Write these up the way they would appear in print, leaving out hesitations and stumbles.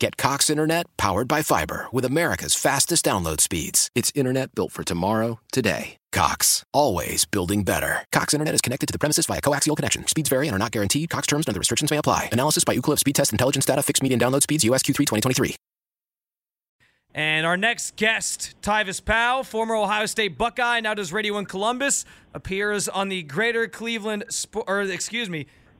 Get Cox Internet powered by fiber with America's fastest download speeds. It's internet built for tomorrow, today. Cox, always building better. Cox Internet is connected to the premises via coaxial connection. Speeds vary and are not guaranteed. Cox terms and other restrictions may apply. Analysis by Ookla speed test intelligence data. Fixed median download speeds. US Q3 2023. And our next guest, Tyvis Powell, former Ohio State Buckeye, now does radio in Columbus, appears on the Greater Cleveland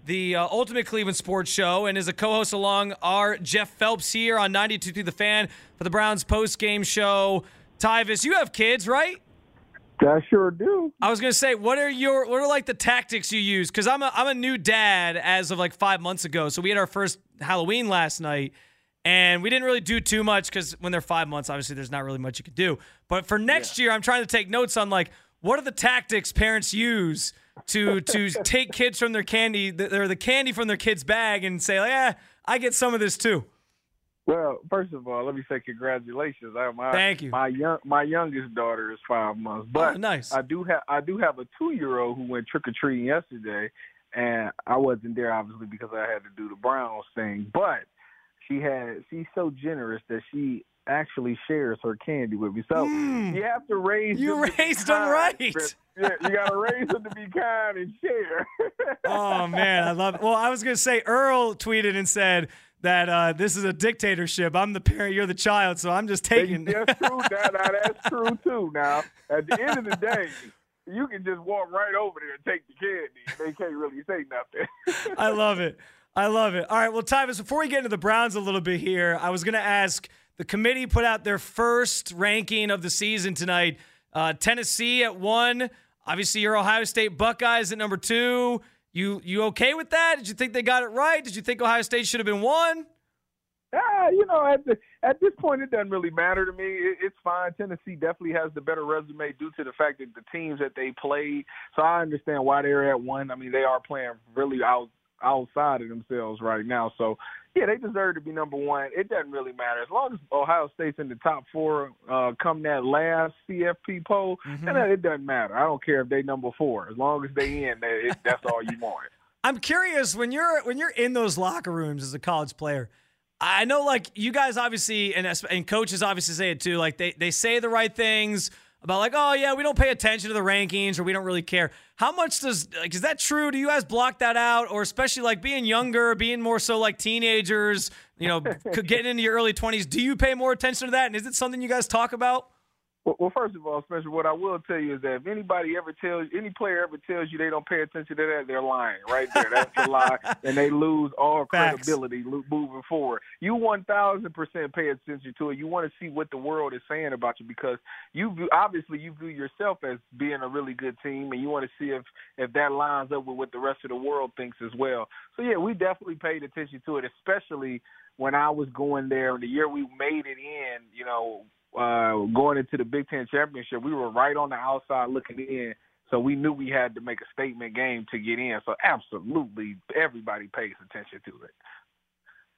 Ultimate Cleveland Sports Show, and is a co-host along our Jeff Phelps here on 92.3 The Fan for the Browns post-game show. Tyvis, you have kids, right? I sure do. I was gonna say, what are the tactics you use? Because I'm a new dad as of 5 months ago, so we had our first Halloween last night, and we didn't really do too much because when they're 5 months, obviously there's not really much you could do. But for next year, I'm trying to take notes on what are the tactics parents use to take kids from the candy from their kids' bag and say, I get some of this too. Well, first of all, let me say congratulations. Thank you. My youngest daughter is 5 months, but nice. I do have a 2-year-old who went trick or treating yesterday, and I wasn't there obviously because I had to do the Browns thing. But she's so generous that she actually shares her candy with me. So you have to raise them. You raised them right. Yeah, you got to raise them to be kind and share. Oh man, I love it. Well, I was gonna say Earl tweeted and said that this is a dictatorship. I'm the parent, you're the child, so I'm just taking. That's true. Now, that's true, too. Now, at the end of the day, you can just walk right over there and take the candy. They can't really say nothing. I love it. All right, well, Tyvis, before we get into the Browns a little bit here, I was going to ask, the committee put out their first ranking of the season tonight. Tennessee at 1. Obviously, your Ohio State Buckeyes at number 2. You okay with that? Did you think they got it right? Did you think Ohio State should have been 1? At this point, it doesn't really matter to me. It's fine. Tennessee definitely has the better resume due to the fact that the teams that they played. So I understand why they're at 1. I mean, they are playing really outside of themselves right now. So, yeah, they deserve to be number 1. It doesn't really matter. As long as Ohio State's in the top 4 come that last CFP poll, it doesn't matter. I don't care if they number 4. As long as they in, that's all you want. I'm curious, when you're in those locker rooms as a college player, I know you guys obviously and coaches obviously say it too, they say the right things about we don't pay attention to the rankings or we don't really care. How much does is that true? Do you guys block that out? Or especially being younger, being more so teenagers, getting into your early 20s, do you pay more attention to that? And is it something you guys talk about? Well, first of all, Spencer, what I will tell you is that if any player ever tells you they don't pay attention to that, they're lying right there. That's a lie, and they lose all credibility moving forward. You 1,000% pay attention to it. You want to see what the world is saying about you because you view yourself as being a really good team, and you want to see if that lines up with what the rest of the world thinks as well. So, yeah, we definitely paid attention to it, especially when I was going there. And the year we made it in, going into the Big Ten Championship, we were right on the outside looking in, so we knew we had to make a statement game to get in. So absolutely everybody pays attention to it.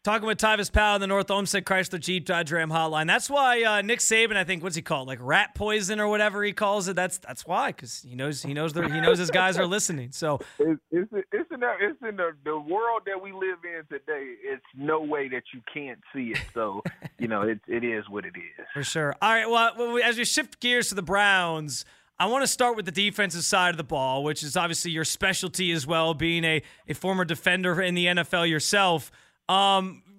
Talking with Tyvis Powell in the North Olmsted Chrysler Jeep Dodge Ram hotline. That's why Nick Saban, I think, what's he called, rat poison or whatever he calls it. That's why, because he knows his guys are listening. So it's in the world that we live in today. It's no way that you can't see it. So it is what it is for sure. All right. Well, as we shift gears to the Browns, I want to start with the defensive side of the ball, which is obviously your specialty as well, being a former defender in the NFL yourself.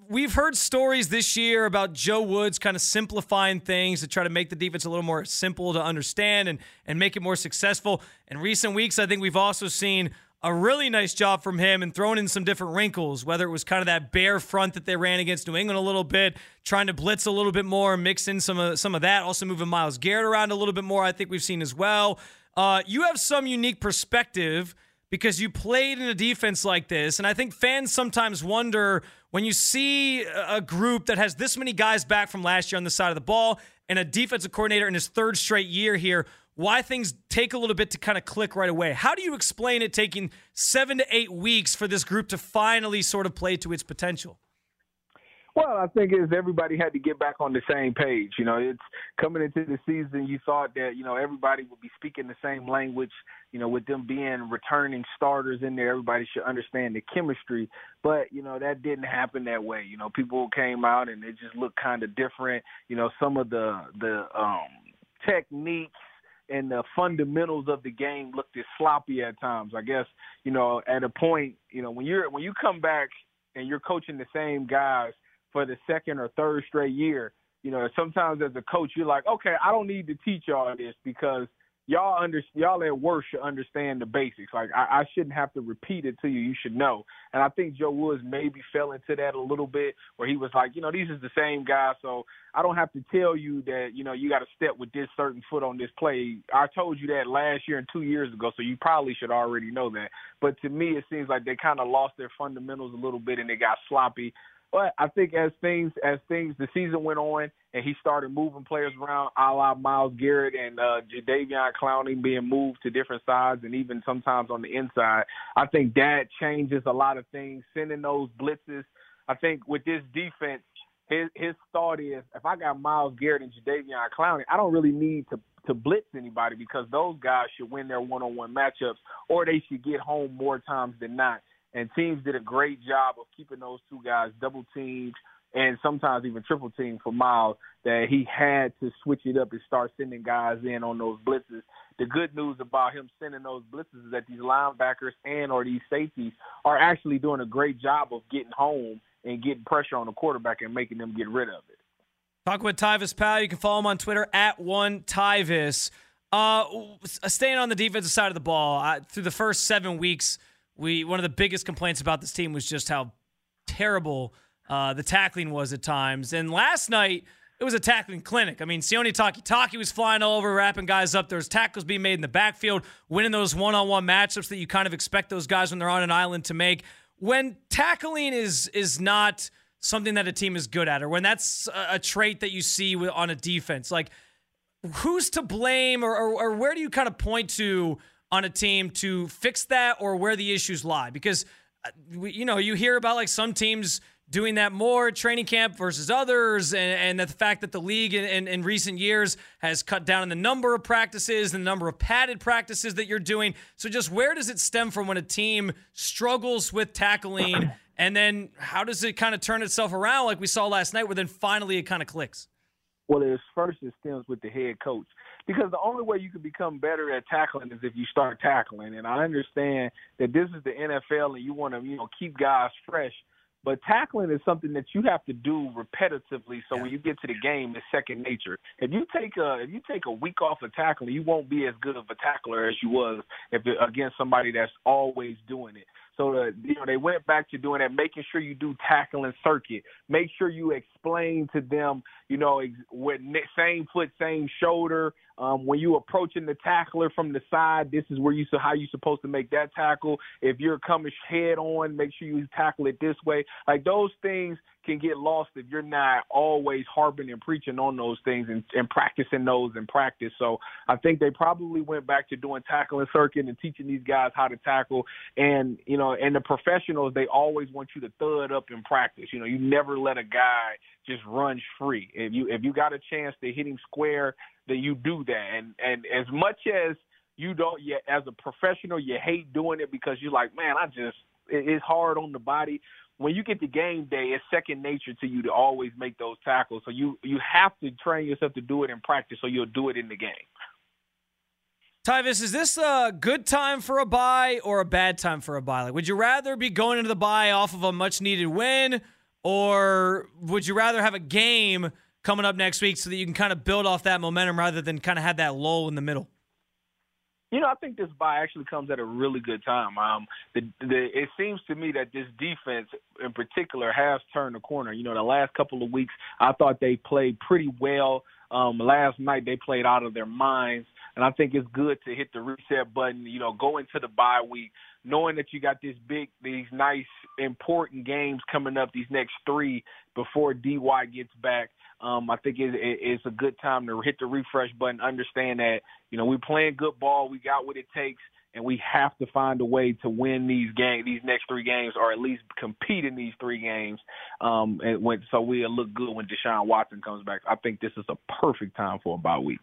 We've heard stories this year about Joe Woods kind of simplifying things to try to make the defense a little more simple to understand and make it more successful. In recent weeks, I think we've also seen a really nice job from him and throwing in some different wrinkles, whether it was kind of that bare front that they ran against New England a little bit, trying to blitz a little bit more, mix in some of that, also moving Myles Garrett around a little bit more, I think we've seen as well. You have some unique perspective because you played in a defense like this, and I think fans sometimes wonder when you see a group that has this many guys back from last year on the side of the ball and a defensive coordinator in his third straight year here, why things take a little bit to kind of click right away. How do you explain it taking 7 to 8 weeks for this group to finally sort of play to its potential? Well, I think is everybody had to get back on the same page. You know, it's coming into the season, you thought that, you know, everybody would be speaking the same language, you know, with them being returning starters in there, everybody should understand the chemistry. But, you know, that didn't happen that way. You know, people came out and it just looked kind of different. You know, some of the techniques and the fundamentals of the game looked as sloppy at times. I guess, you know, at a point, you know, when you come back and you're coaching the same guys for the second or third straight year, you know, sometimes as a coach, you're like, okay, I don't need to teach y'all this because y'all at worst should understand the basics. Like, I shouldn't have to repeat it to you. You should know. And I think Joe Woods maybe fell into that a little bit where he was like, you know, these is the same guy, so I don't have to tell you that, you know, you got to step with this certain foot on this play. I told you that last year and 2 years ago, so you probably should already know that. But to me, it seems like they kind of lost their fundamentals a little bit and they got sloppy. But I think as the season went on and he started moving players around, a la Myles Garrett and Jadavian Clowney being moved to different sides and even sometimes on the inside, I think that changes a lot of things, sending those blitzes. I think with this defense, his thought is, if I got Myles Garrett and Jadavian Clowney, I don't really need to blitz anybody because those guys should win their one-on-one matchups or they should get home more times than not. And teams did a great job of keeping those two guys double-teamed and sometimes even triple-teamed for Myles that he had to switch it up and start sending guys in on those blitzes. The good news about him sending those blitzes is that these linebackers and or these safeties are actually doing a great job of getting home and getting pressure on the quarterback and making them get rid of it. Talk with Tyvis Powell. You can follow him on Twitter, @1Tyvis. Staying on the defensive side of the ball, through the first 7 weeks, one of the biggest complaints about this team was just how terrible the tackling was at times. And last night, it was a tackling clinic. I mean, Sione Takitaki was flying all over, wrapping guys up. There was tackles being made in the backfield, winning those one-on-one matchups that you kind of expect those guys when they're on an island to make. When tackling is not something that a team is good at, or when that's a trait that you see on a defense, like who's to blame or where do you kind of point to on a team to fix that or where the issues lie? Because, you know, you hear about like some teams doing that more training camp versus others and the fact that the league in recent years has cut down on the number of practices, the number of padded practices that you're doing. So just where does it stem from when a team struggles with tackling and then how does it kind of turn itself around like we saw last night where then finally it kind of clicks? Well, it stems with the head coach. Because the only way you can become better at tackling is if you start tackling. And I understand that this is the NFL and you want to, you know, keep guys fresh. But tackling is something that you have to do repetitively. So when you get to the game, it's second nature. If you take a week off of tackling, you won't be as good of a tackler as you was against somebody that's always doing it. So, you know, they went back to doing that, making sure you do tackling circuit. Make sure you explain to them, you know, with same foot, same shoulder. When you approaching the tackler from the side, this is where how you're supposed to make that tackle. If you're coming head on, make sure you tackle it this way. Like those things can get lost if you're not always harping and preaching on those things and practicing those in practice. So I think they probably went back to doing tackling circuit and teaching these guys how to tackle. And, you know, and the professionals, they always want you to thud up in practice. You know, you never let a guy just run free. If you got a chance to hit him square, then you do that. And as much as you don't, as a professional, you hate doing it because you're like, man, it's hard on the body. When you get to game day, it's second nature to you to always make those tackles. So you have to train yourself to do it in practice so you'll do it in the game. Tyvis, is this a good time for a bye or a bad time for a bye? Like, would you rather be going into the bye off of a much-needed win or would you rather have a game coming up next week so that you can kind of build off that momentum rather than kind of have that lull in the middle? You know, I think this bye actually comes at a really good time. It seems to me that this defense in particular has turned the corner. You know, the last couple of weeks, I thought they played pretty well. Last night they played out of their minds, and I think it's good to hit the reset button, you know, go into the bye week, knowing that you got these nice, important games coming up, these next three before D.Y. gets back. I think it's a good time to hit the refresh button, understand that, you know, we're playing good ball, we got what it takes, and we have to find a way to win these next three games, or at least compete in these three games. So we'll look good when Deshaun Watson comes back. I think this is a perfect time for a bye week.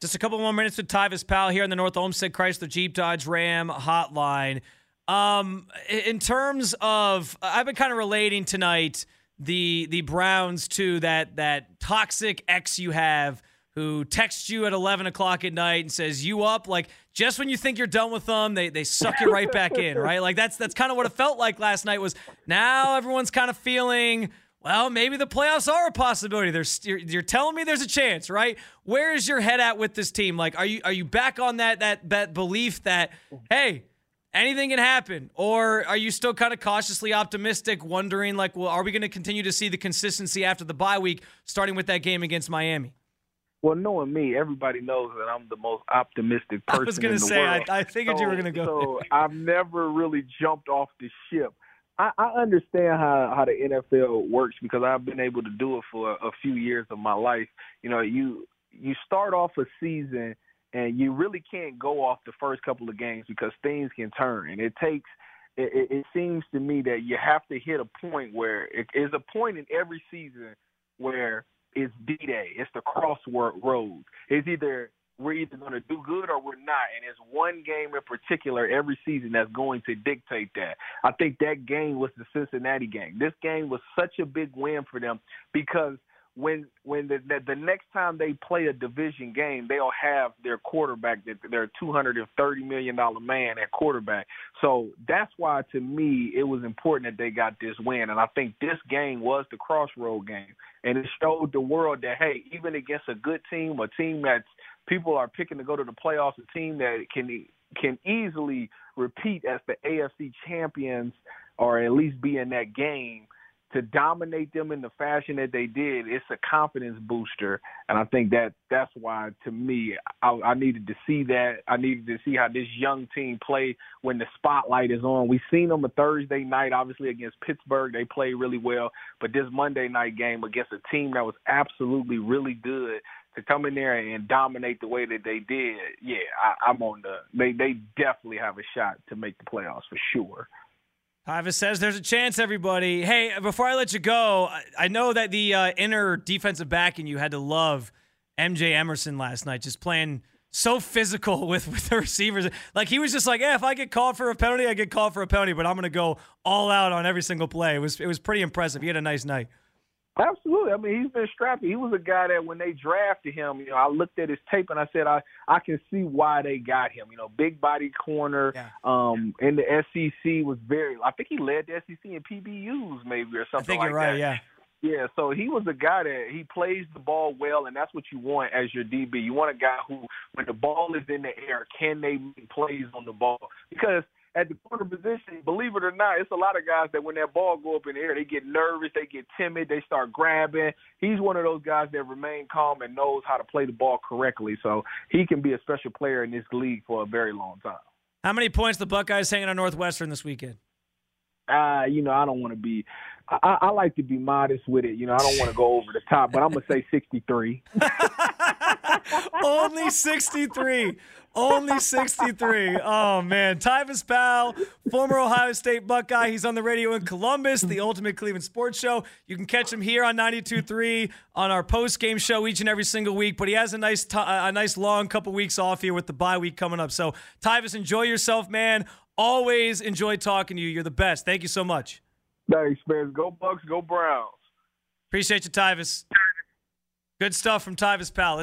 Just a couple more minutes with Tyvis Powell here on the North Olmsted Chrysler Jeep Dodge Ram hotline. In terms of, I've been kind of relating tonight the Browns to that toxic ex you have who texts you at 11 o'clock at night and says, you up? Like, just when you think you're done with them, they suck you right back in, right? Like, that's kind of what it felt like last night was, now everyone's kind of feeling, well, maybe the playoffs are a possibility. You're telling me there's a chance, right? Where is your head at with this team? Like, are you back on that belief that, hey, anything can happen? Or are you still kind of cautiously optimistic, wondering, like, well, are we going to continue to see the consistency after the bye week, starting with that game against Miami? Well, knowing me, everybody knows that I'm the most optimistic person in the world. I was going to say, I figured you were going to go there. So I've never really jumped off the ship. I understand how the NFL works because I've been able to do it for a few years of my life. You know, you start off a season and you really can't go off the first couple of games because things can turn. And it seems to me that you have to hit a point where it's a point in every season where it's D-Day. It's the crossword road. It's either we're either going to do good or we're not. And it's one game in particular every season that's going to dictate that. I think that game was the Cincinnati game. This game was such a big win for them because when the next time they play a division game, they'll have their quarterback, their $230 million man at quarterback. So that's why, to me, it was important that they got this win. And I think this game was the crossroad game. And it showed the world that, hey, even against a good team, a team that people are picking to go to the playoffs, a team that can easily repeat as the AFC champions or at least be in that game, to dominate them in the fashion that they did, it's a confidence booster. And I think that's why, to me, I needed to see that. I needed to see how this young team play when the spotlight is on. We've seen them a Thursday night, obviously, against Pittsburgh. They played really well. But this Monday night game against a team that was absolutely really good, to come in there and dominate the way that they did, yeah, I'm on the – they definitely have a shot to make the playoffs for sure. Tyvis says there's a chance, everybody. Hey, before I let you go, I know that the inner defensive back in you had to love MJ Emerson last night, just playing so physical with the receivers. Like, he was just like, if I get called for a penalty, I get called for a penalty, but I'm going to go all out on every single play. It was pretty impressive. He had a nice night. Absolutely. I mean, he's been strappy. He was a guy that when they drafted him, you know, I looked at his tape and I said, I can see why they got him. You know, big body corner, in the SEC was I think he led the SEC in PBUs maybe or something like that. I think you're right, yeah. Yeah, so he was a guy that he plays the ball well, and that's what you want as your DB. You want a guy who, when the ball is in the air, can they make plays on the ball? Because at the corner position, believe it or not, it's a lot of guys that when that ball go up in the air, they get nervous, they get timid, they start grabbing. He's one of those guys that remain calm and knows how to play the ball correctly. So he can be a special player in this league for a very long time. How many points the Buckeyes hanging on Northwestern this weekend? I don't want to be – I like to be modest with it. You know, I don't want to go over the top, but I'm going to say 63. Only 63. Only 63. Oh, man. Tyvis Powell, former Ohio State Buckeye. He's on the radio in Columbus, the Ultimate Cleveland Sports Show. You can catch him here on 92.3 on our post-game show each and every single week. But he has a nice long couple weeks off here with the bye week coming up. So, Tyvis, enjoy yourself, man. Always enjoy talking to you. You're the best. Thank you so much. Thanks, man. Go Bucks. Go Browns. Appreciate you, Tyvis. Good stuff from Tyvis Powell.